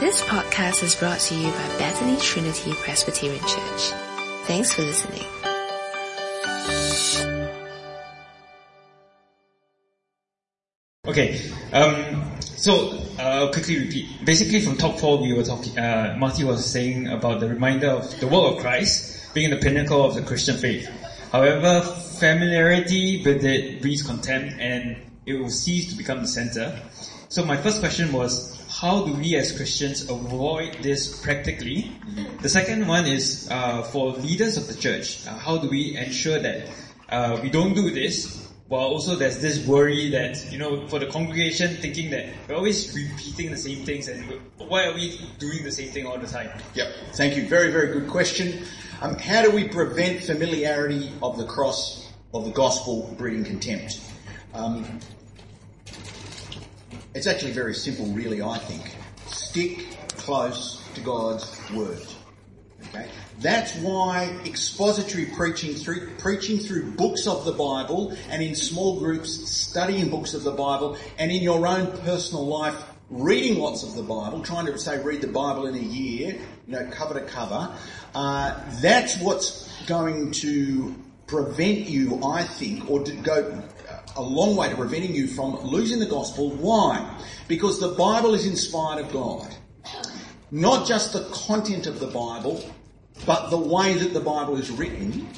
This podcast is brought to you by Bethany Trinity Presbyterian Church. Thanks for listening. Okay, quickly repeat. Basically, from Talk 4, we were talking. Marty was saying about the reminder of the work of Christ being the pinnacle of the Christian faith. However, familiarity with it breeds contempt, and it will cease to become the center. So my first question was, how do we as Christians avoid this practically? Mm-hmm. The second one is for leaders of the church. How do we ensure that we don't do this? While also there's this worry that, for the congregation, thinking that we're always repeating the same things and why are we doing the same thing all the time? Yep. Thank you. Very, very good question. How do we prevent familiarity of the cross, of the gospel, breeding contempt? It's actually very simple, really, I think. Stick close to God's word. Okay? That's why expository preaching through books of the Bible and in small groups studying books of the Bible and in your own personal life reading lots of the Bible, trying to say read the Bible in a year, cover to cover, that's what's going to prevent you, I think, or to go a long way to preventing you from losing the gospel. Why? Because the Bible is inspired of God. Not just the content of the Bible, but the way that the Bible is written.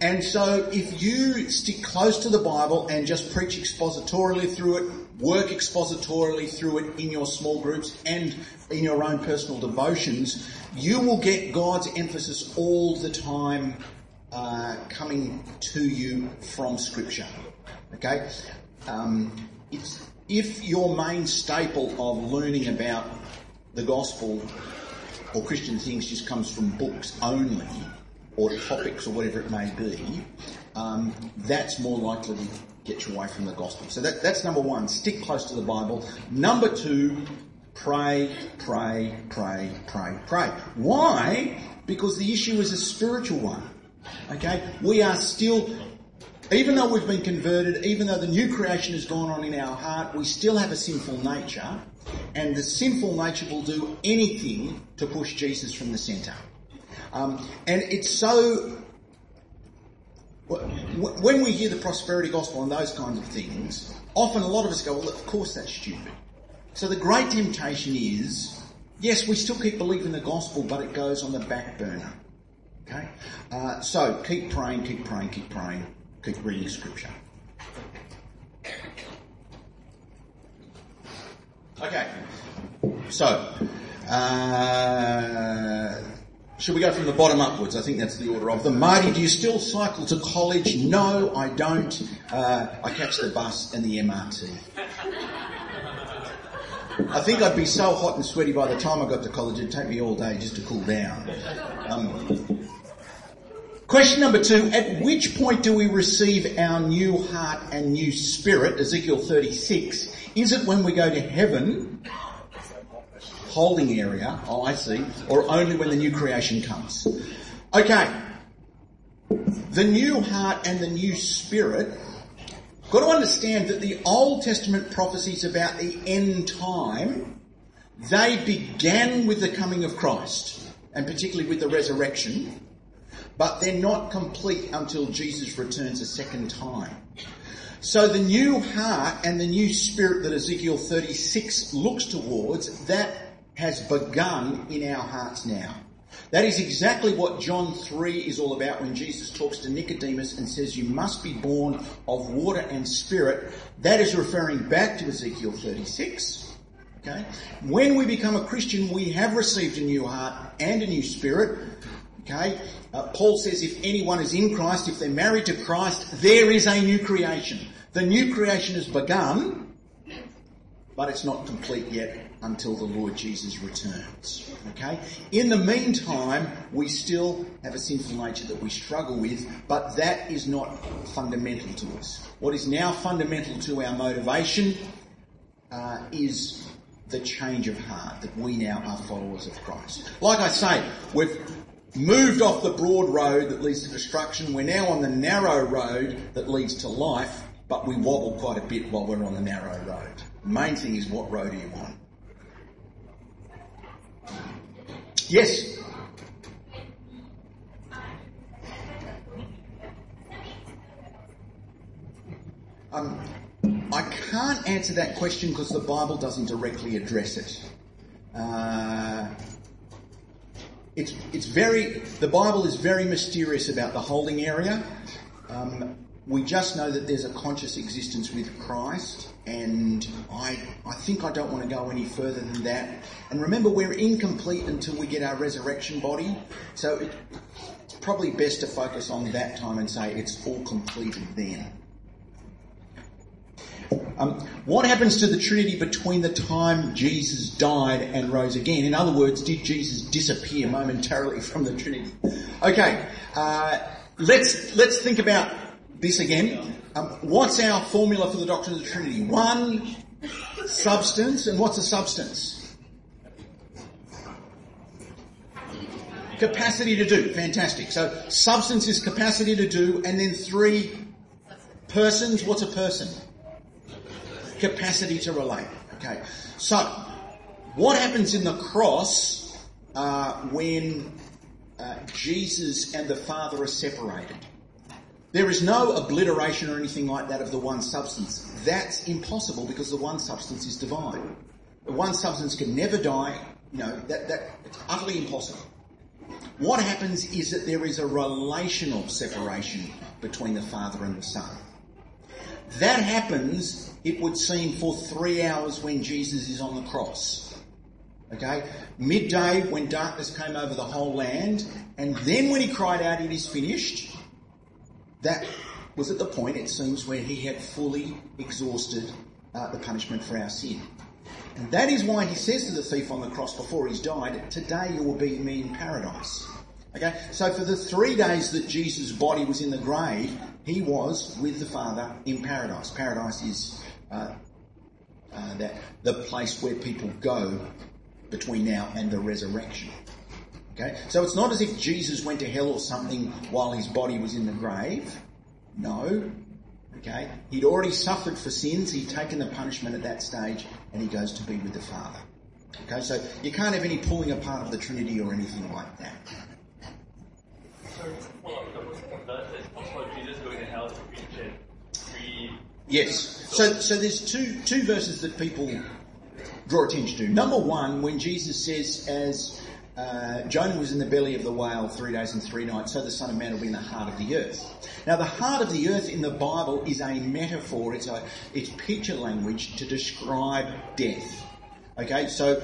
And so if you stick close to the Bible and just preach expositorily through it, work expositorily through it in your small groups and in your own personal devotions, you will get God's emphasis all the time coming to you from Scripture. Okay? If your main staple of learning about the gospel or Christian things just comes from books only or topics or whatever it may be, that's more likely to get you away from the gospel. So that's number one, stick close to the Bible. Number two, pray. Why? Because the issue is a spiritual one. Okay? We are still... Even though we've been converted, even though the new creation has gone on in our heart, we still have a sinful nature, and the sinful nature will do anything to push Jesus from the centre. And it's so... When we hear the prosperity gospel and those kinds of things, often a lot of us go, well, of course that's stupid. So the great temptation is, yes, we still keep believing the gospel, but it goes on the back burner. Okay? So keep praying. Keep reading Scripture. Okay, so should we go from the bottom upwards? I think that's the order of them. Marty, do you still cycle to college? No, I don't. I catch the bus and the MRT. I think I'd be so hot and sweaty by the time I got to college, it'd take me all day just to cool down. Question number two, at which point do we receive our new heart and new spirit, Ezekiel 36? Is it when we go to heaven, holding area, oh I see, or only when the new creation comes? Okay, the new heart and the new spirit, got to understand that the Old Testament prophecies about the end time, they began with the coming of Christ, and particularly with the resurrection. But they're not complete until Jesus returns a second time. So the new heart and the new spirit that Ezekiel 36 looks towards, that has begun in our hearts now. That is exactly what John 3 is all about when Jesus talks to Nicodemus and says you must be born of water and spirit. That is referring back to Ezekiel 36. Okay? When we become a Christian, we have received a new heart and a new spirit. Okay, Paul says if anyone is in Christ, if they're married to Christ, there is a new creation. The new creation has begun, but it's not complete yet until the Lord Jesus returns. Okay, in the meantime, we still have a sinful nature that we struggle with, but that is not fundamental to us. What is now fundamental to our motivation is the change of heart, that we now are followers of Christ. Like I say, we've moved off the broad road that leads to destruction. We're now on the narrow road that leads to life, but we wobble quite a bit while we're on the narrow road. The main thing is, what road are you on? Yes. I can't answer that question because the Bible doesn't directly address it. The Bible is very mysterious about the holding area. We just know that there's a conscious existence with Christ, and I think I don't want to go any further than that. And remember, we're incomplete until we get our resurrection body, so it's probably best to focus on that time and say it's all completed then. What happens to the Trinity between the time Jesus died and rose again? In other words, did Jesus disappear momentarily from the Trinity? Okay, let's think about this again. What's our formula for the doctrine of the Trinity? One, substance, and what's a substance? Capacity to do. Fantastic. So substance is capacity to do, and then three, persons. What's a person? Capacity to relate. Okay, so what happens in the cross when Jesus and the Father are separated? There is no obliteration or anything like that of the one substance. That's impossible because the one substance is divine. The one substance can never die. No, that it's utterly impossible. What happens is that there is a relational separation between the Father and the Son. That happens, it would seem, for 3 hours when Jesus is on the cross. Okay? Midday, when darkness came over the whole land, and then when he cried out, "It is finished," that was at the point, it seems, where he had fully exhausted the punishment for our sin. And that is why he says to the thief on the cross before he's died, "Today you will be with me in paradise." Okay? So for the 3 days that Jesus' body was in the grave, he was with the Father in paradise. Paradise is the place where people go between now and the resurrection. Okay, so it's not as if Jesus went to hell or something while his body was in the grave. No. Okay, he'd already suffered for sins. He'd taken the punishment at that stage, and he goes to be with the Father. Okay, so you can't have any pulling apart of the Trinity or anything like that. Yes. So there's two verses that people draw attention to. Number one, when Jesus says, as Jonah was in the belly of the whale 3 days and 3 nights, so the Son of Man will be in the heart of the earth. Now, the heart of the earth in the Bible is a metaphor. It's picture language to describe death. Okay, so,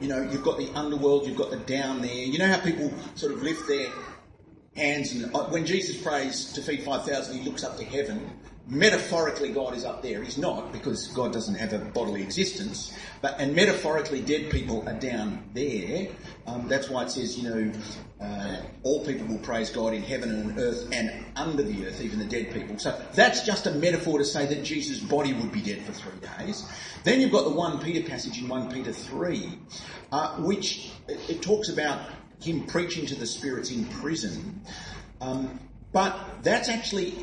you've got the underworld, you've got the down there. You know how people sort of lift their hands, and when Jesus prays to feed 5,000, he looks up to heaven. Metaphorically, God is up there. He's not, because God doesn't have a bodily existence. And metaphorically, dead people are down there. That's why it says, all people will praise God in heaven and on earth and under the earth, even the dead people. So that's just a metaphor to say that Jesus' body would be dead for 3 days. Then you've got the 1 Peter passage in 1 Peter 3, which it talks about him preaching to the spirits in prison. But that's actually,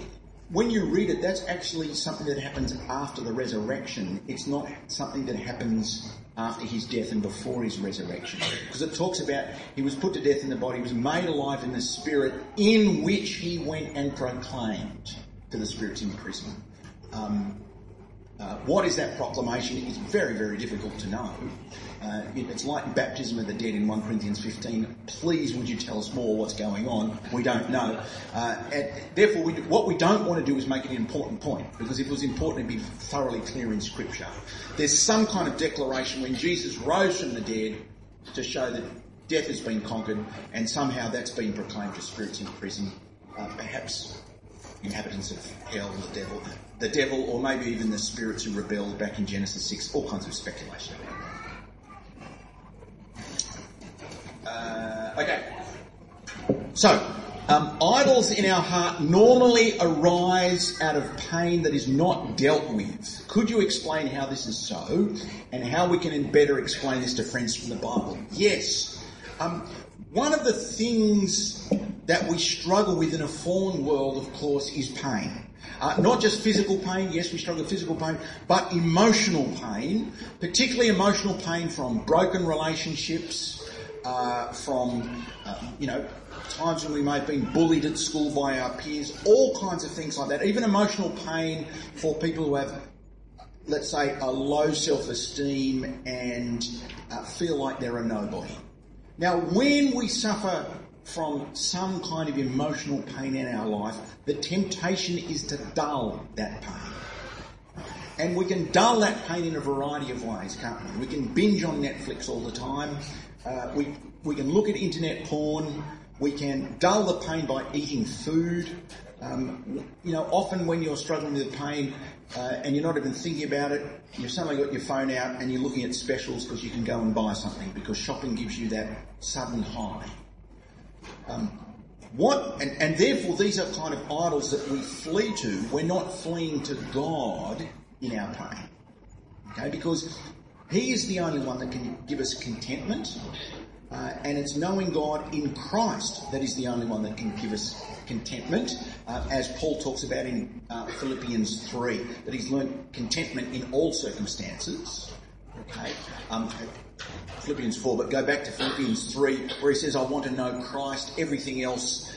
when you read it, that's actually something that happens after the resurrection. It's not something that happens after his death and before his resurrection. Because it talks about he was put to death in the body, he was made alive in the spirit, in which he went and proclaimed to the spirits in prison. What is that proclamation? It's very, very difficult to know. It's like baptism of the dead in 1 Corinthians 15. Please would you tell us more what's going on? We don't know. Therefore, what we don't want to do is make it an important point, because if it was important, it'd be thoroughly clear in Scripture. There's some kind of declaration when Jesus rose from the dead to show that death has been conquered, and somehow that's been proclaimed to spirits in prison, perhaps inhabitants of hell, the devil, or maybe even the spirits who rebelled back in Genesis 6, all kinds of speculation about that. Okay, so idols in our heart normally arise out of pain that is not dealt with. Could you explain how this is so, and how we can better explain this to friends from the Bible? Yes. One of the things that we struggle with in a fallen world, of course, is pain. Not just physical pain, yes, we struggle with physical pain, but emotional pain, particularly emotional pain from broken relationships, from times when we may have been bullied at school by our peers, all kinds of things like that, even emotional pain for people who have, let's say, a low self-esteem and feel like they're a nobody. Now, when we suffer from some kind of emotional pain in our life, the temptation is to dull that pain. And we can dull that pain in a variety of ways, can't we? We can binge on Netflix all the time. We can look at internet porn. We can dull the pain by eating food. Often when you're struggling with pain and you're not even thinking about it, you've suddenly got your phone out and you're looking at specials because you can go and buy something because shopping gives you that sudden high. And therefore these are kind of idols that we flee to. We're not fleeing to God in our pain, okay? Because He is the only one that can give us contentment, and it's knowing God in Christ that is the only one that can give us contentment, as Paul talks about in Philippians 3, that he's learned contentment in all circumstances. Okay, Philippians 4, but go back to Philippians 3 where he says, I want to know Christ, everything else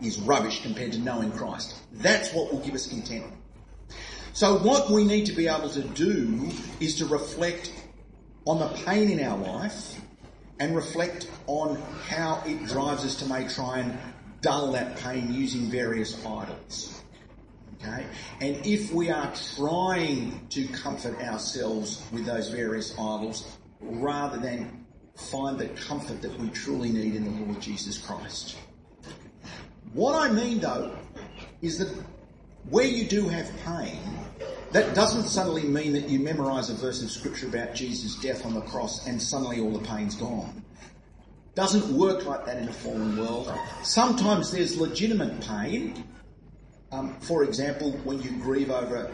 is rubbish compared to knowing Christ. That's what will give us contentment. So what we need to be able to do is to reflect on the pain in our life and reflect on how it drives us to try and dull that pain using various idols. Okay? And if we are trying to comfort ourselves with those various idols rather than find the comfort that we truly need in the Lord Jesus Christ. What I mean, though, is that where you do have pain, that doesn't suddenly mean that you memorise a verse of Scripture about Jesus' death on the cross and suddenly all the pain's gone. Doesn't work like that in a fallen world. Sometimes there's legitimate pain. For example, when you grieve over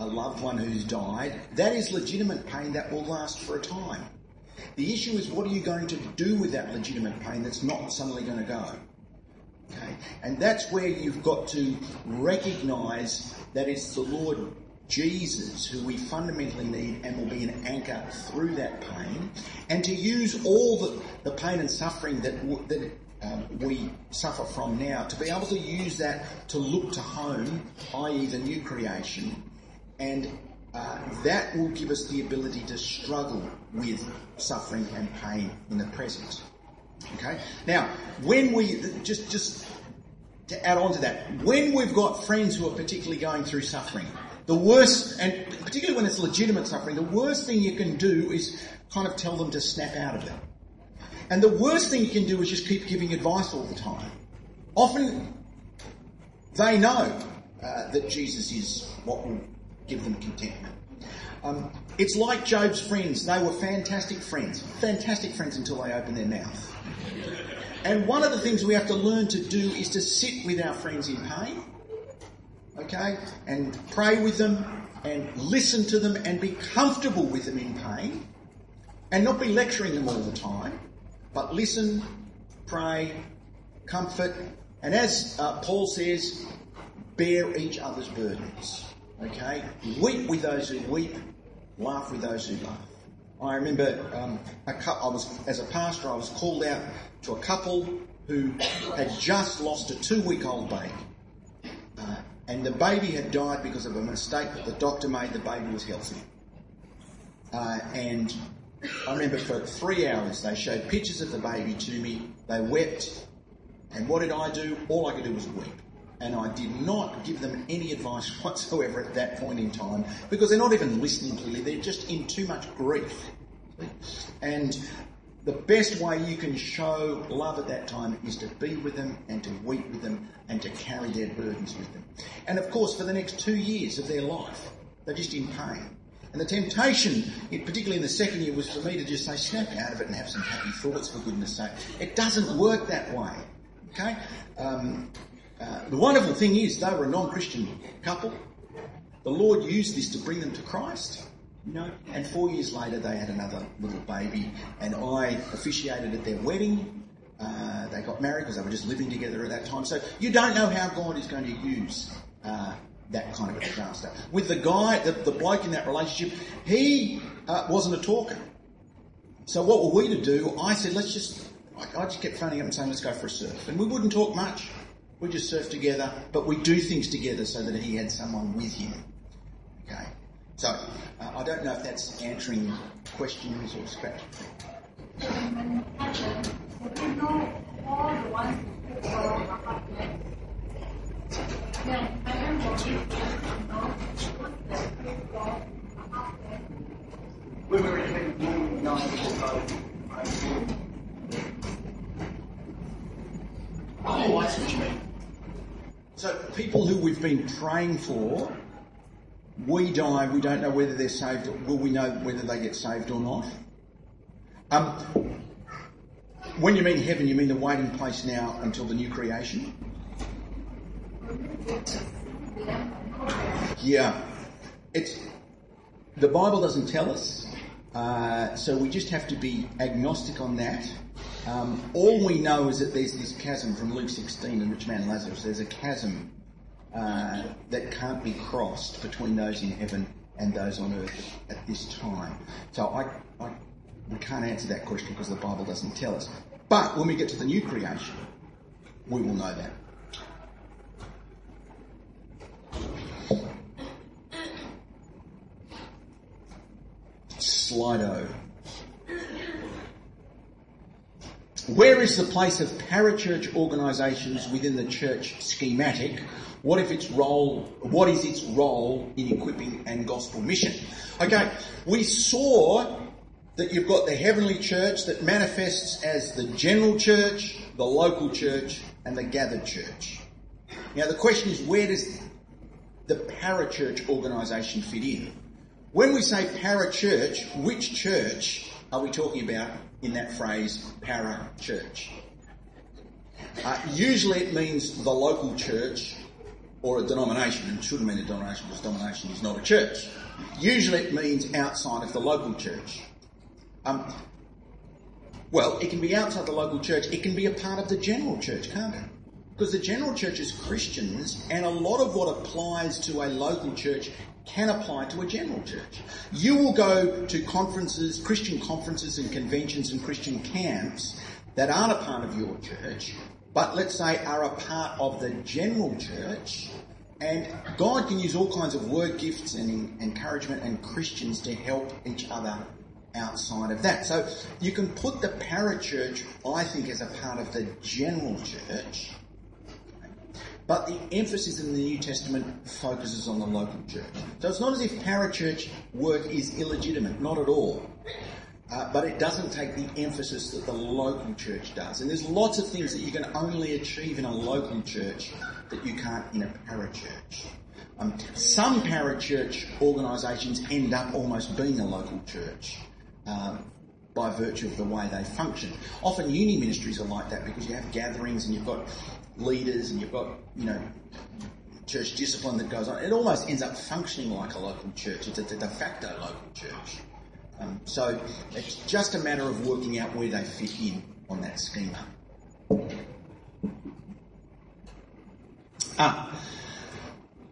a loved one who's died, that is legitimate pain that will last for a time. The issue is, what are you going to do with that legitimate pain that's not suddenly going to go? Okay? And that's where you've got to recognise that it's the Lord Jesus who we fundamentally need and will be an anchor through that pain, and to use all the pain and suffering that we suffer from now, to be able to use that to look to home, i.e. the new creation, and that will give us the ability to struggle with suffering and pain in the present. Okay? Now, when we, just to add on to that, when we've got friends who are particularly going through suffering, the worst, and particularly when it's legitimate suffering, the worst thing you can do is kind of tell them to snap out of that. And the worst thing you can do is just keep giving advice all the time. Often they know that Jesus is what will give them contentment. It's like Job's friends. They were fantastic friends until they opened their mouth. And one of the things we have to learn to do is to sit with our friends in pain, okay, and pray with them and listen to them and be comfortable with them in pain and not be lecturing them all the time, but listen, pray, comfort, and as Paul says, bear each other's burdens. Okay, weep with those who weep, laugh with those who laugh. I remember as a pastor, I was called out to a couple who had just lost a 2-week-old baby, and the baby had died because of a mistake that the doctor made. The baby was healthy, and I remember for 3 hours they showed pictures of the baby to me. They wept, and what did I do? All I could do was weep. And I did not give them any advice whatsoever at that point in time, because they're not even listening clearly. They're just in too much grief. And the best way you can show love at that time is to be with them and to weep with them and to carry their burdens with them. And of course, for the next 2 years of their life, they're just in pain. And the temptation, particularly in the second year, was for me to just say, snap out of it and have some happy thoughts, for goodness sake. It doesn't work that way. Okay? The wonderful thing is, they were a non-Christian couple. The Lord used this to bring them to Christ, and 4 years later they had another little baby, and I officiated at their wedding. They got married because they were just living together at that time. So you don't know how God is going to use that kind of a disaster. With the bloke in that relationship, he wasn't a talker. So what were we to do? I said, I just kept phoning up and saying, let's go for a surf. And we wouldn't talk much. We just surfed together, but we do things together so that he had someone with him. Okay. So, I don't know if that's answering questions or scratch. We were in oh, I see what you mean. So people who we've been praying for, we die, we don't know whether they're saved, will we know whether they get saved or not? When you mean heaven, you mean the waiting place now until the new creation? Yeah. The Bible doesn't tell us. So we just have to be agnostic on that. All we know is that there's this chasm from Luke 16 and rich man Lazarus. There's a chasm that can't be crossed between those in heaven and those on earth at this time. So we can't answer that question because the Bible doesn't tell us. But when we get to the new creation, we will know that. Slido. Where is the place of parachurch organisations within the church schematic? What is its role in equipping and gospel mission? Okay, we saw that you've got the heavenly church that manifests as the general church, the local church, and the gathered church. Now the question is, where does the parachurch organisation fit in? When we say parachurch, which church are we talking about in that phrase, parachurch? Usually it means the local church or a denomination. It shouldn't mean a denomination because denomination is not a church. Usually it means outside of the local church. Well, it can be outside the local church. It can be a part of the general church, can't it? Because the general church is Christians, and a lot of what applies to a local church can apply to a general church. You will go to conferences, Christian conferences and conventions and Christian camps that aren't a part of your church, but let's say are a part of the general church, and God can use all kinds of word gifts and encouragement and Christians to help each other outside of that. So you can put the parachurch, I think, as a part of the general church, but the emphasis in the New Testament focuses on the local church. So it's not as if parachurch work is illegitimate, not at all. But it doesn't take the emphasis that the local church does. And there's lots of things that you can only achieve in a local church that you can't in a parachurch. Some parachurch organisations end up almost being a local church by virtue of the way they function. Often uni ministries are like that because you have gatherings and you've got leaders and you've got, church discipline that goes on. It almost ends up functioning like a local church. It's a de facto local church. So it's just a matter of working out where they fit in on that schema.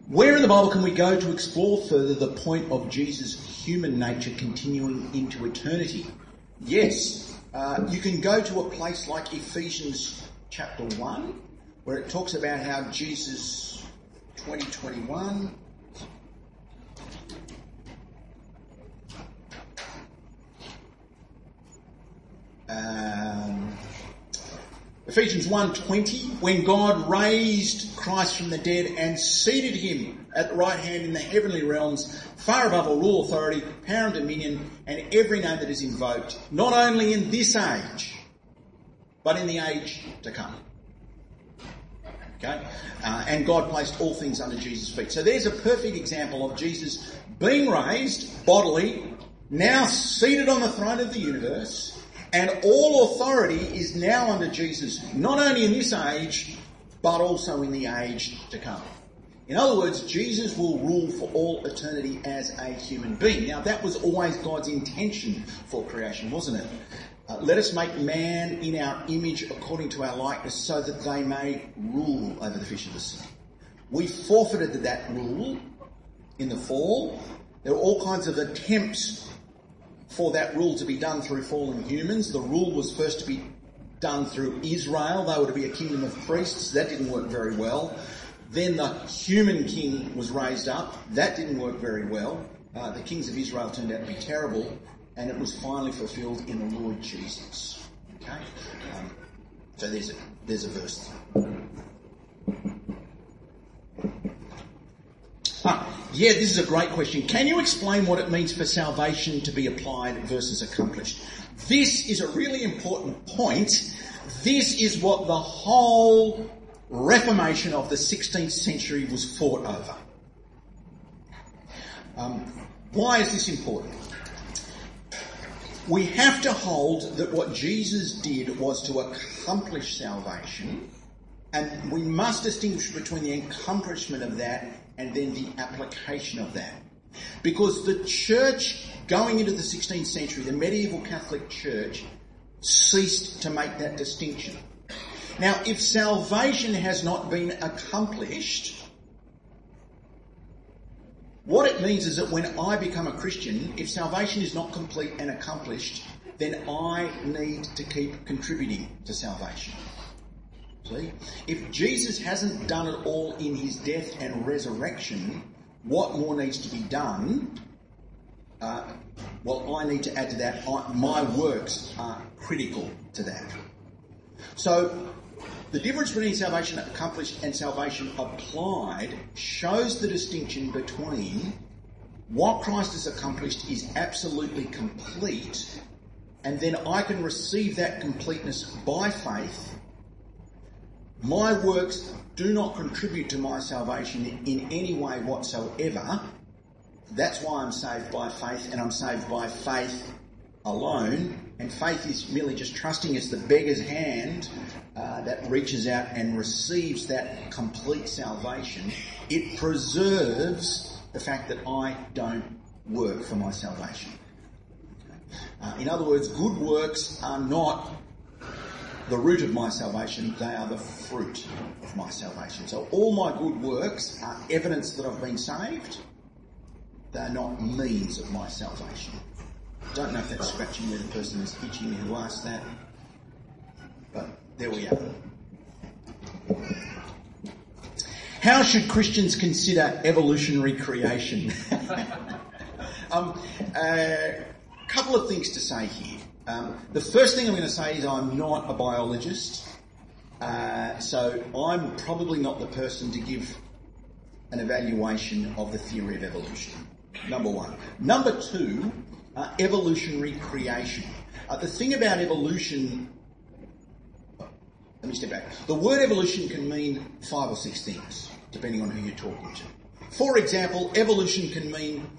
Where in the Bible can we go to explore further the point of Jesus' human nature continuing into eternity? Yes, you can go to a place like Ephesians chapter 1, where it talks about how Jesus, 20:21, Ephesians 1:20, when God raised Christ from the dead and seated him at the right hand in the heavenly realms, far above all authority, power and dominion, and every name that is invoked, not only in this age, but in the age to come. Okay? And God placed all things under Jesus' feet. So there's a perfect example of Jesus being raised bodily, now seated on the throne of the universe, and all authority is now under Jesus, not only in this age, but also in the age to come. In other words, Jesus will rule for all eternity as a human being. Now, that was always God's intention for creation, wasn't it? Let us make man in our image according to our likeness so that they may rule over the fish of the sea. We forfeited that rule in the fall. There were all kinds of attempts for that rule to be done through fallen humans. The rule was first to be done through Israel. They were to be a kingdom of priests. That didn't work very well. Then the human king was raised up. That didn't work very well. The kings of Israel turned out to be terrible, and it was finally fulfilled in the Lord Jesus. Okay? So there's a verse there. Yeah, this is a great question. Can you explain what it means for salvation to be applied versus accomplished? This is a really important point. This is what the whole Reformation of the 16th century was fought over. Why is this important? We have to hold that what Jesus did was to accomplish salvation, and we must distinguish between the accomplishment of that and then the application of that. Because the church going into the 16th century, the medieval Catholic Church, ceased to make that distinction. Now, if salvation has not been accomplished, what it means is that when I become a Christian, if salvation is not complete and accomplished, then I need to keep contributing to salvation. See? If Jesus hasn't done it all in his death and resurrection, what more needs to be done? I need to add to that. My works are critical to that. So, the difference between salvation accomplished and salvation applied shows the distinction between what Christ has accomplished is absolutely complete, and then I can receive that completeness by faith. My works do not contribute to my salvation in any way whatsoever. That's why I'm saved by faith, and I'm saved by faith alone. And faith is merely just trusting. It's the beggar's hand that reaches out and receives that complete salvation. It preserves the fact that I don't work for my salvation. In other words, good works are not the root of my salvation, they are the fruit of my salvation. So all my good works are evidence that I've been saved. They're not means of my salvation. Don't know if that's scratching where the person is itching who asked that, but there we are. How should Christians consider evolutionary creation? Couple of things to say here. The first thing I'm going to say is I'm not a biologist, so I'm probably not the person to give an evaluation of the theory of evolution, number one. Number two, evolutionary creation. The thing about evolution... Let me step back. The word evolution can mean 5 or 6 things, depending on who you're talking to. For example, evolution can mean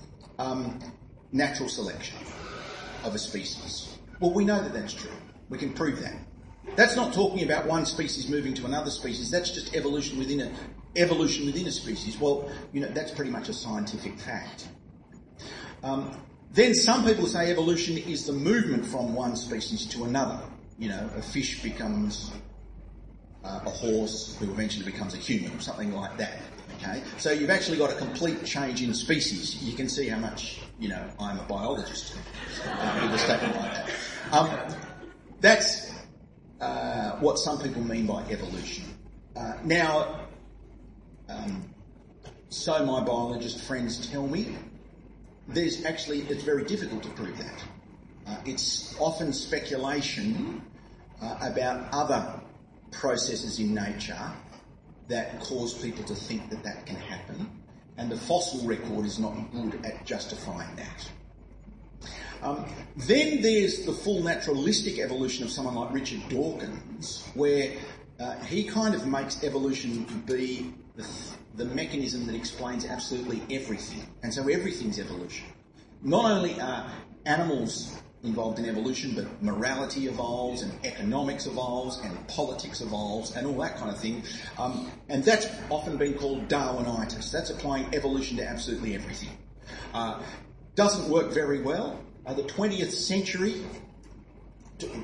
natural selection of a species. Well, we know that that's true. We can prove that. That's not talking about one species moving to another species. That's just evolution within a species. Well, that's pretty much a scientific fact. Then some people say evolution is the movement from one species to another. A fish becomes a horse, who eventually becomes a human, or something like that. Okay, so you've actually got a complete change in species. You can see how much, I'm a biologist with a statement like that. That's what some people mean by evolution. So my biologist friends tell me, it's very difficult to prove that. It's often speculation about other processes in nature that cause people to think that can happen, and the fossil record is not good at justifying that. Then there's the full naturalistic evolution of someone like Richard Dawkins, where he kind of makes evolution be the mechanism that explains absolutely everything, and so everything's evolution. Not only are animals involved in evolution, but morality evolves, and economics evolves, and politics evolves, and all that kind of thing. And that's often been called Darwinitis. That's applying evolution to absolutely everything. Doesn't work very well. The 20th century,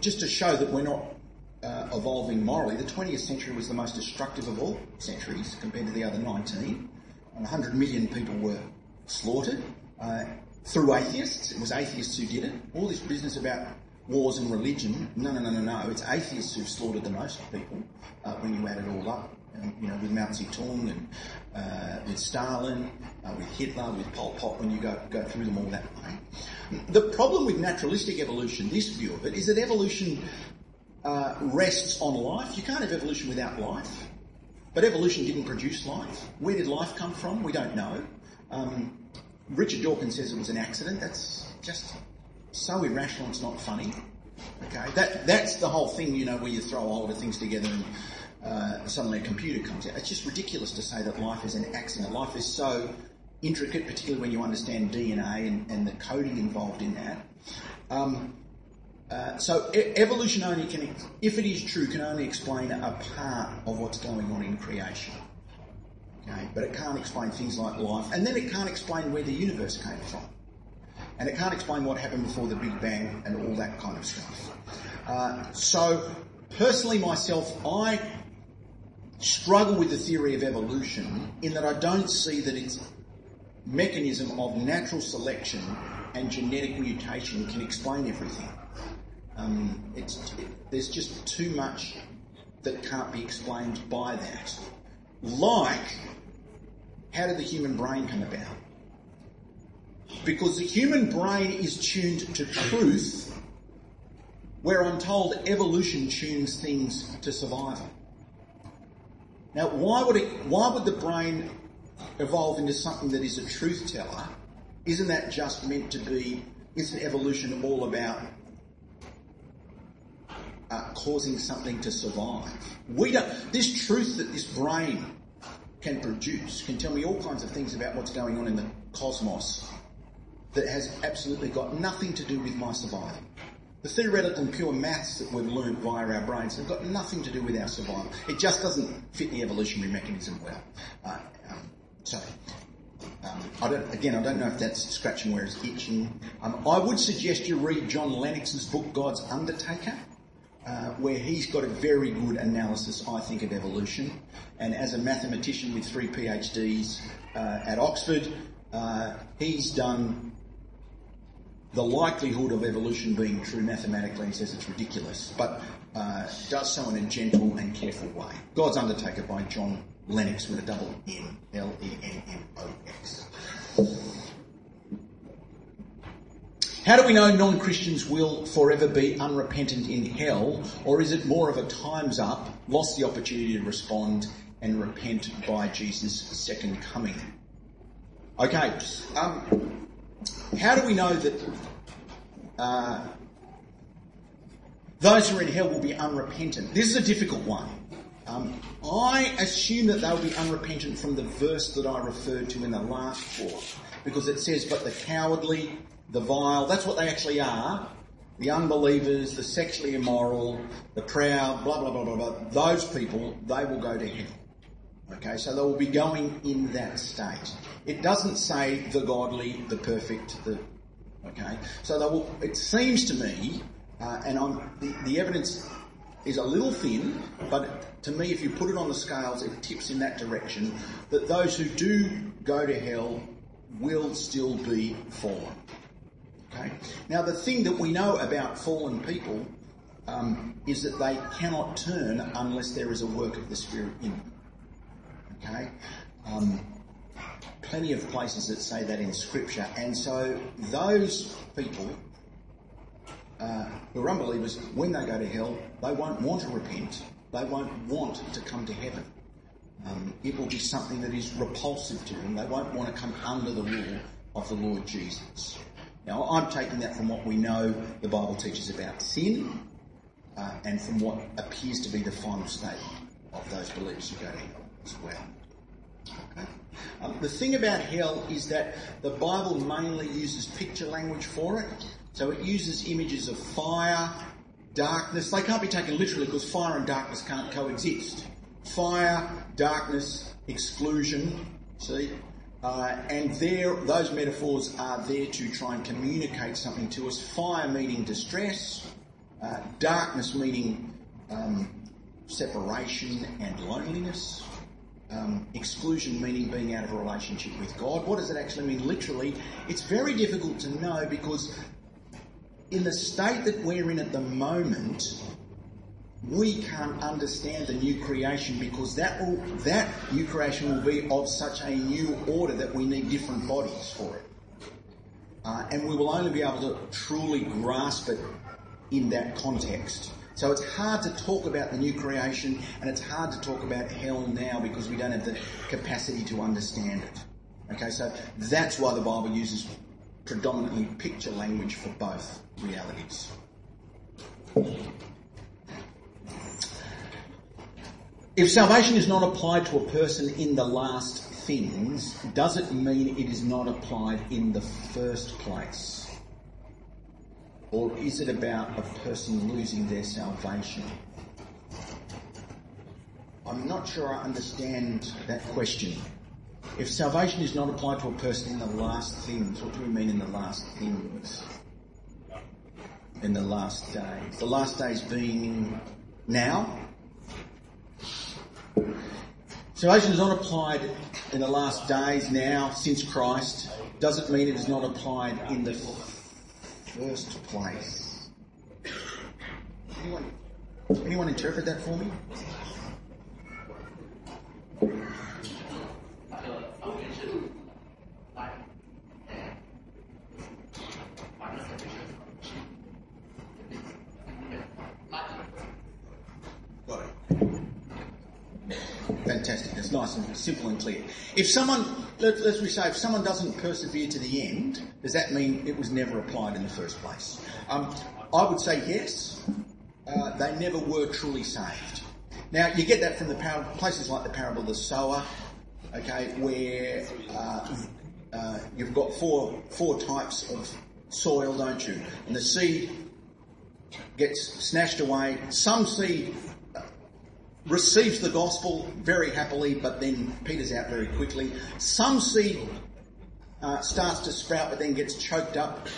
just to show that we're not evolving morally, the 20th century was the most destructive of all centuries compared to the other 19. 100 million people were slaughtered. through atheists. It was atheists who did it. All this business about wars and religion, no. It's atheists who've slaughtered the most people when you add it all up. You know, with Mao Zedong and with Stalin, with Hitler, with Pol Pot, when you go through them all that way. The problem with naturalistic evolution, this view of it, is that evolution rests on life. You can't have evolution without life. But evolution didn't produce life. Where did life come from? We don't know. Richard Dawkins says it was an accident. That's just so irrational it's not funny. Okay, that's the whole thing, you know, where you throw a whole lot of things together and suddenly a computer comes out. It's just ridiculous to say that life is an accident. Life is so intricate, particularly when you understand DNA and the coding involved in that. So evolution only can, if it is true, can only explain a part of what's going on in creation. Okay? But it can't explain things like life. And then it can't explain where the universe came from. And it can't explain what happened before the Big Bang and all that kind of stuff. So personally myself, I struggle with the theory of evolution in that I don't see that its mechanism of natural selection and genetic mutation can explain everything. There's just too much that can't be explained by that. Like, how did the human brain come about? Because the human brain is tuned to truth, where I'm told evolution tunes things to survival. Now, why would the brain evolve into something that is a truth teller? Isn't that just meant to be? Isn't evolution all about causing something to survive? We don't. This truth that this brain can produce can tell me all kinds of things about what's going on in the cosmos that has absolutely got nothing to do with my survival. The theoretical and pure maths that we've learned via our brains have got nothing to do with our survival. It just doesn't fit the evolutionary mechanism well. I don't know if that's scratching where it's itching. I would suggest you read John Lennox's book, God's Undertaker, where he's got a very good analysis, I think, of evolution. And as a mathematician with 3 PhDs at Oxford, he's done the likelihood of evolution being true mathematically and says it's ridiculous, but does so in a gentle and careful way. God's Undertaker by John Lennox with a double N, L-E-N-N-O-X. How do we know non-Christians will forever be unrepentant in hell, or is it more of a time's up, lost the opportunity to respond and repent by Jesus' second coming? Okay, how do we know that those who are in hell will be unrepentant? This is a difficult one. I assume that they'll be unrepentant from the verse that I referred to in the last talk, because it says, but the cowardly, the vile, that's what they actually are, the unbelievers, the sexually immoral, the proud, blah, blah, blah, blah, blah, those people, they will go to hell. Okay, so they will be going in that state. It doesn't say the godly, the perfect, the... Okay, so they will, it seems to me, the evidence is a little thin, but to me, if you put it on the scales, it tips in that direction, that those who do go to hell will still be fallen. Okay? Now, the thing that we know about fallen people is that they cannot turn unless there is a work of the Spirit in them. Okay? Plenty of places that say that in Scripture. And so those people who are unbelievers, when they go to hell, they won't want to repent. They won't want to come to heaven. It will be something that is repulsive to them. They won't want to come under the rule of the Lord Jesus. Now, I'm taking that from what we know the Bible teaches about sin and from what appears to be the final state of those believers who go to hell as well. Okay. The thing about hell is that the Bible mainly uses picture language for it. So it uses images of fire, darkness. They can't be taken literally because fire and darkness can't coexist. Fire, darkness, exclusion, see? And those metaphors are there to try and communicate something to us. Fire meaning distress, darkness meaning separation and loneliness. exclusion meaning being out of a relationship with God. What does it actually mean literally? It's very difficult to know, because in the state that we're in at the moment, we can't understand the new creation, because that new creation will be of such a new order that we need different bodies for it. And we will only be able to truly grasp it in that context. So it's hard to talk about the new creation, and it's hard to talk about hell now, because we don't have the capacity to understand it. Okay, so that's why the Bible uses predominantly picture language for both realities. If salvation is not applied to a person in the last things, does it mean it is not applied in the first place? Or is it about a person losing their salvation? I'm not sure I understand that question. If salvation is not applied to a person in the last things, what do we mean in the last things? In the last days. The last days being now? Salvation is not applied in the last days now, since Christ. Does it mean it is not applied in the first place? Anyone interpret that for me? Fantastic. That's nice and simple and clear. If someone, let's we say, if someone doesn't persevere to the end, does that mean it was never applied in the first place? I would say yes. They never were truly saved. Now, you get that from the places like the parable of the sower, okay, where you've got four types of soil, don't you? And the seed gets snatched away. Some seed receives the gospel very happily, but then peters out very quickly. Some seed starts to sprout, but then gets choked up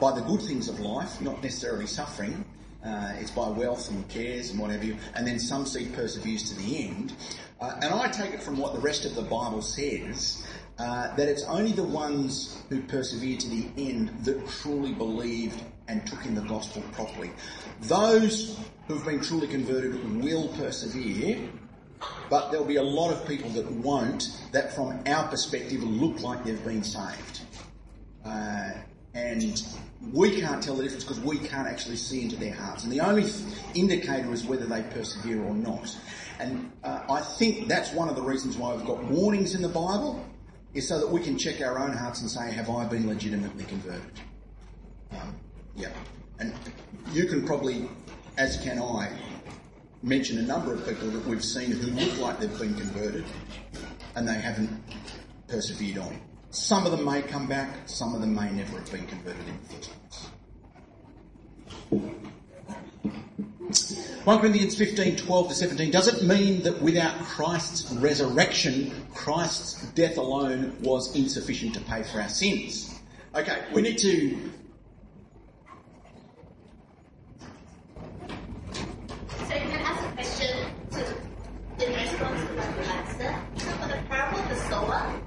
by the good things of life, not necessarily suffering. It's by wealth and cares and what have you. And then some seed perseveres to the end. And I take it from what the rest of the Bible says, that it's only the ones who persevere to the end that truly believed and took in the gospel properly. Those who've been truly converted will persevere, but there'll be a lot of people that won't, that from our perspective look like they've been saved. And we can't tell the difference, because we can't actually see into their hearts. And the only indicator is whether they persevere or not. And I think that's one of the reasons why we've got warnings in the Bible, is so that we can check our own hearts and say, have I been legitimately converted? Yeah. And you can probably, as can I, mention a number of people that we've seen who look like they've been converted and they haven't persevered on. Some of them may come back, some of them may never have been converted in the first place. 1 Corinthians 15, 12 to 17. Does it mean that without Christ's resurrection, Christ's death alone was insufficient to pay for our sins? Okay, we need to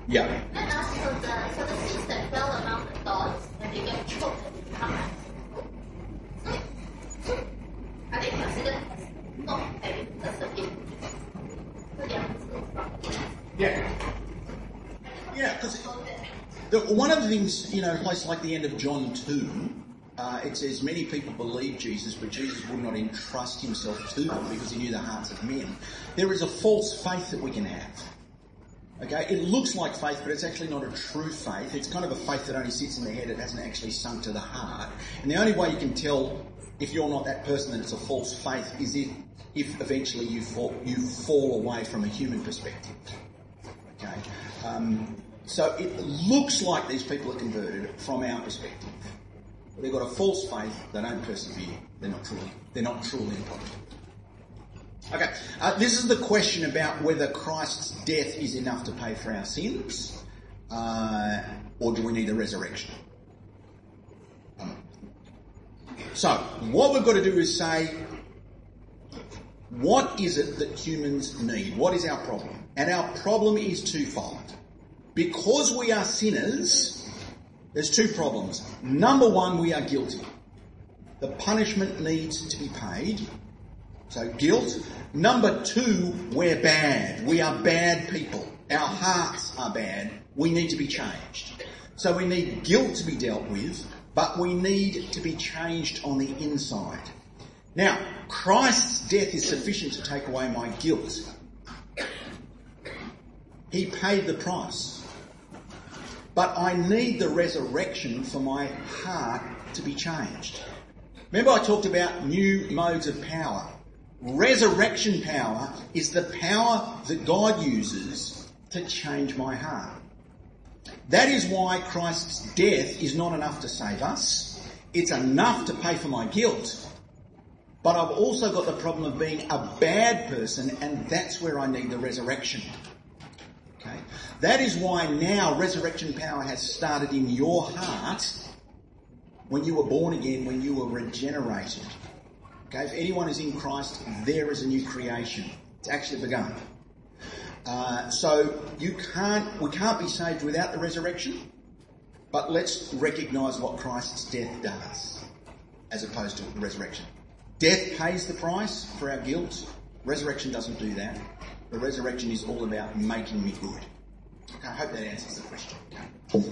yeah. And also the seeds that fell among the thorns, when they get choked and become unfruitful. So, are they considered not having persevered? So they are considered fruitful. Yeah. Yeah, because one of the things, you know, a place like the end of John 2, it says many people believed Jesus, but Jesus would not entrust himself to them because he knew the hearts of men. There is a false faith that we can have. Okay, it looks like faith, but it's actually not a true faith. It's kind of a faith that only sits in the head, it hasn't actually sunk to the heart. And the only way you can tell if you're not that person that it's a false faith is if eventually you fall away from a human perspective. Okay, so it looks like these people are converted from our perspective. But they've got a false faith, they don't persevere, they're not truly important. Okay, this is the question about whether Christ's death is enough to pay for our sins, or do we need a resurrection? So, what we've got to do is say, What is it that humans need? What is our problem? And our problem is twofold. Because we are sinners, there's two problems. Number one, we are guilty. The punishment needs to be paid. So guilt. Number two, we're bad. We are bad people. Our hearts are bad. We need to be changed. So we need guilt to be dealt with, but we need to be changed on the inside. Now, Christ's death is sufficient to take away my guilt. He paid the price. But I need the resurrection for my heart to be changed. Remember I talked about new modes of power. Resurrection power is the power that God uses to change my heart. That is why Christ's death is not enough to save us. It's enough to pay for my guilt. But I've also got the problem of being a bad person, and that's where I need the resurrection. Okay? That is why now resurrection power has started in your heart when you were born again, when you were regenerated. Okay? If anyone is in Christ, there is a new creation. It's actually begun. So we can't be saved without the resurrection, but let's recognise what Christ's death does as opposed to resurrection. Death pays the price for our guilt. Resurrection doesn't do that. The resurrection is all about making me good. Okay, I hope that answers the question. Okay.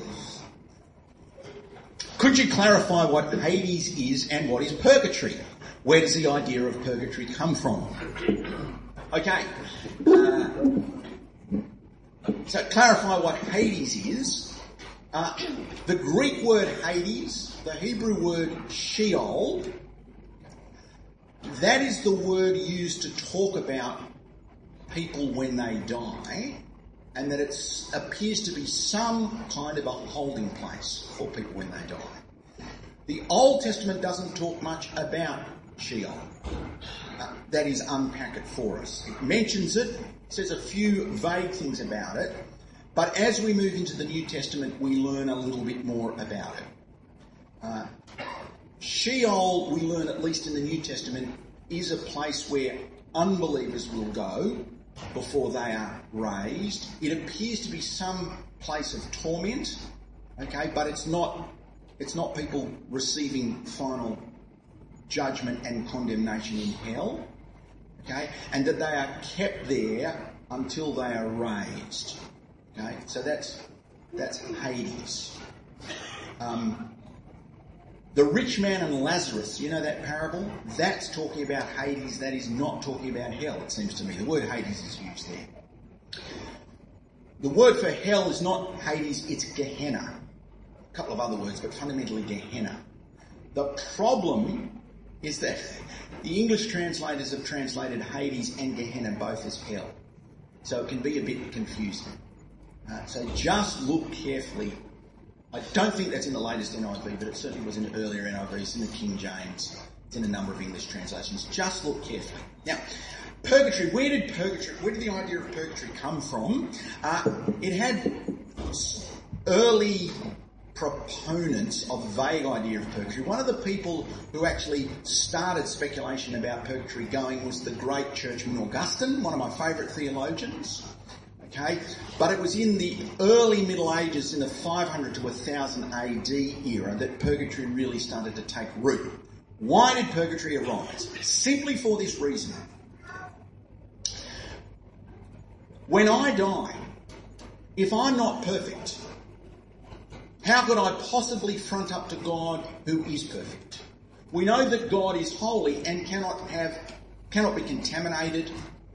Could you clarify what Hades is and what is purgatory? Where does the idea of purgatory come from? Okay. So clarify what Hades is. The Greek word Hades, the Hebrew word Sheol, that is the word used to talk about people when they die, and that it appears to be some kind of a holding place for people when they die. The Old Testament doesn't talk much about Sheol. That is, unpack it for us. It mentions it, says a few vague things about it, but as we move into the New Testament, we learn a little bit more about it. Sheol, we learn, at least in the New Testament, is a place where unbelievers will go before they are raised. It appears to be some place of torment, okay, but it's not people receiving final judgment and condemnation in hell, okay, and that they are kept there until they are raised, okay. So that's Hades. The rich man and Lazarus, you know that parable? That's talking about Hades. That is not talking about hell, it seems to me. The word Hades is used there. The word for hell is not Hades, it's Gehenna. A couple of other words, but fundamentally Gehenna. The problem is that the English translators have translated Hades and Gehenna both as hell. So it can be a bit confusing. So just look carefully. I don't think that's in the latest NIV, but it certainly was in the earlier NIV. It's in the King James. It's in a number of English translations. Just look carefully. Now, purgatory. Where did the idea of purgatory come from? It had early proponents of a vague idea of purgatory. One of the people who actually started speculation about purgatory going was the great churchman Augustine, one of my favourite theologians. Okay, but it was in the early Middle Ages, in the 500 to 1000 AD era, that purgatory really started to take root. Why did purgatory arise? Simply for this reason. When I die, if I'm not perfect, how could I possibly front up to God who is perfect? We know that God is holy and cannot be contaminated,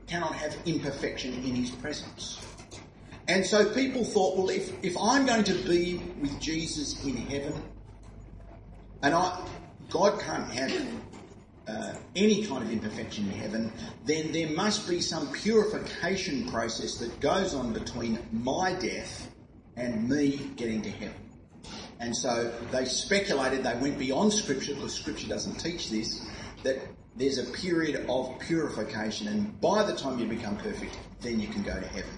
cannot have imperfection in his presence. And so people thought, well, if I'm going to be with Jesus in heaven, and God can't have any kind of imperfection in heaven, then there must be some purification process that goes on between my death and me getting to heaven. And so they speculated, they went beyond Scripture, because Scripture doesn't teach this, that there's a period of purification, and by the time you become perfect, then you can go to heaven.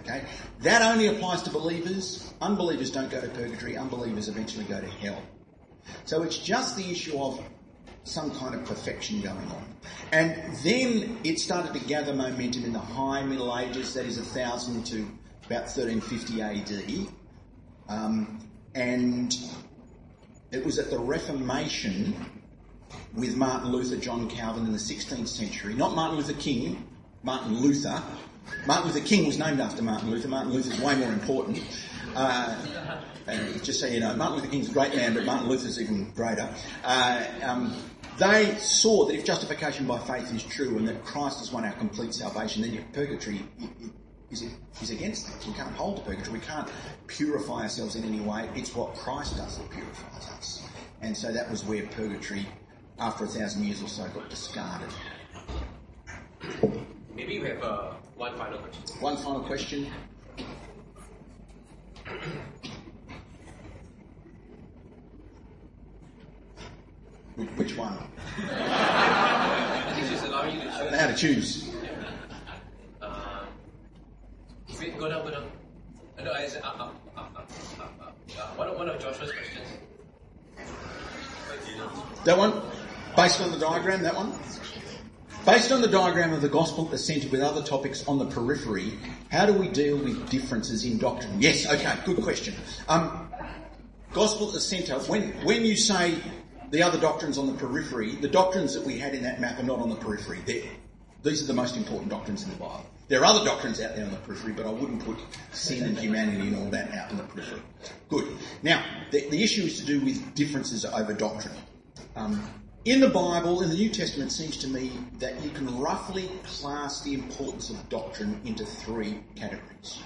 Okay? That only applies to believers. Unbelievers don't go to purgatory. Unbelievers eventually go to hell. So it's just the issue of some kind of perfection going on. And then it started to gather momentum in the high Middle Ages, that is 1000 to about 1350 AD. And it was at the Reformation with Martin Luther, John Calvin in the 16th century. Not Martin Luther King, Martin Luther. Martin Luther King was named after Martin Luther. Martin Luther's way more important. And just so you know, Martin Luther King's a great man, but Martin Luther's even greater. They saw that if justification by faith is true and that Christ has won our complete salvation, then your purgatory is against us. We can't hold to purgatory. We can't purify ourselves in any way. It's what Christ does that purifies us. And so that was where purgatory, after 1,000 years or so, got discarded. Maybe we have one final question. One final question. Which one? I think just allow you to choose. How to choose. Wait, go down, go down. No, I said up. One of Joshua's questions. That one? Based on the diagram, that one? Based on the diagram of the gospel at the centre with other topics on the periphery, how do we deal with differences in doctrine? Yes, okay, good question. Gospel at the centre, when you say the other doctrines on the periphery, the doctrines that we had in that map are not on the periphery. These are the most important doctrines in the Bible. There are other doctrines out there on the periphery, but I wouldn't put sin and humanity and all that out on the periphery. Good. Now, the issue is to do with differences over doctrine. In the Bible, in the New Testament, it seems to me that you can roughly class the importance of doctrine into three categories.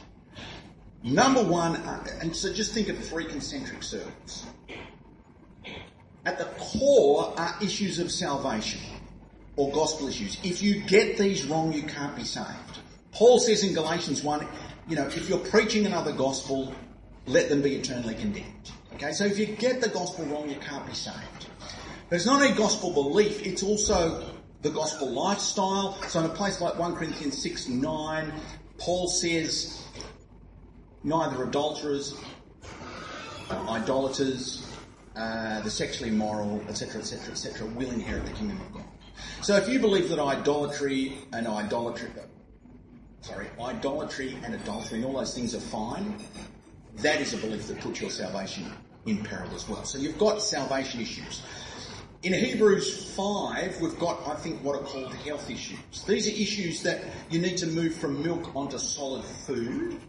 Number one, and so just think of three concentric circles. At the core are issues of salvation or gospel issues. If you get these wrong, you can't be saved. Paul says in Galatians 1, if you're preaching another gospel, let them be eternally condemned. Okay, so if you get the gospel wrong, you can't be saved. But it's not only gospel belief, it's also the gospel lifestyle. So in a place like 1 Corinthians 6:9, Paul says, neither adulterers, idolaters, the sexually immoral, etc., etc., etc., will inherit the kingdom of God. So if you believe that idolatry and adultery and all those things are fine, that is a belief that puts your salvation in peril as well. So you've got salvation issues. In Hebrews 5, we've got, I think, what are called health issues. These are issues that you need to move from milk onto solid food,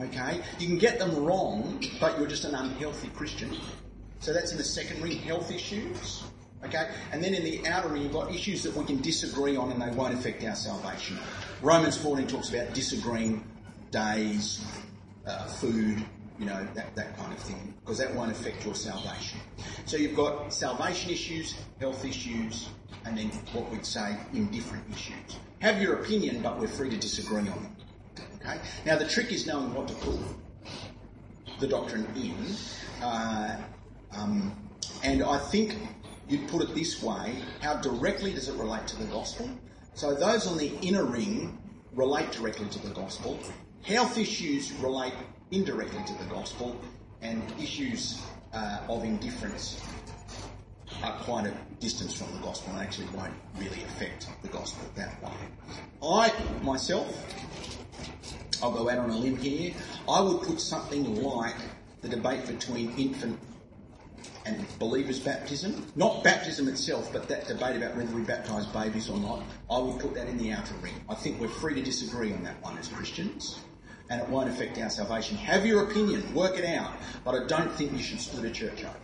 okay? You can get them wrong, but you're just an unhealthy Christian. So that's in the secondary, health issues, okay? And then in the outer ring, you've got issues that we can disagree on and they won't affect our salvation. Romans 14 talks about disagreeing days, food, that kind of thing, because that won't affect your salvation. So you've got salvation issues, health issues, and then what we'd say indifferent issues. Have your opinion, but we're free to disagree on them, okay? Now, the trick is knowing what to put the doctrine in, and I think you'd put it this way, how directly does it relate to the gospel? So those on the inner ring relate directly to the gospel. Health issues relate indirectly to the gospel. And issues of indifference are quite a distance from the gospel and actually won't really affect the gospel that way. I, myself, I'll go out on a limb here, I would put something like the debate between infant and believers' baptism, not baptism itself, but that debate about whether we baptise babies or not, I would put that in the outer ring. I think we're free to disagree on that one as Christians, and it won't affect our salvation. Have your opinion, work it out, but I don't think you should split a church up.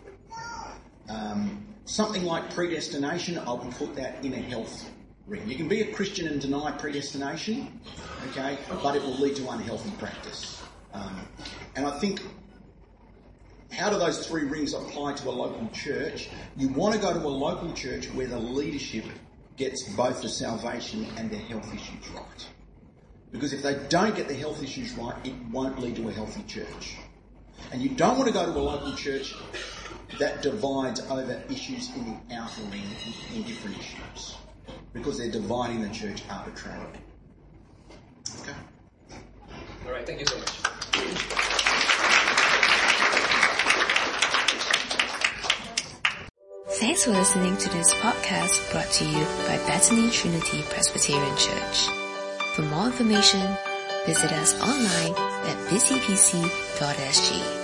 Something like predestination, I would put that in a health ring. You can be a Christian and deny predestination, okay, but it will lead to unhealthy practice. And I think, how do those three rings apply to a local church? You want to go to a local church where the leadership gets both the salvation and the health issues right. Because if they don't get the health issues right, it won't lead to a healthy church. And you don't want to go to a local church that divides over issues in the outer ring, in different issues. Because they're dividing the church arbitrarily. Okay. All right, thank you so much. Thanks for listening to this podcast brought to you by Bethany Trinity Presbyterian Church. For more information, visit us online at busypc.sg.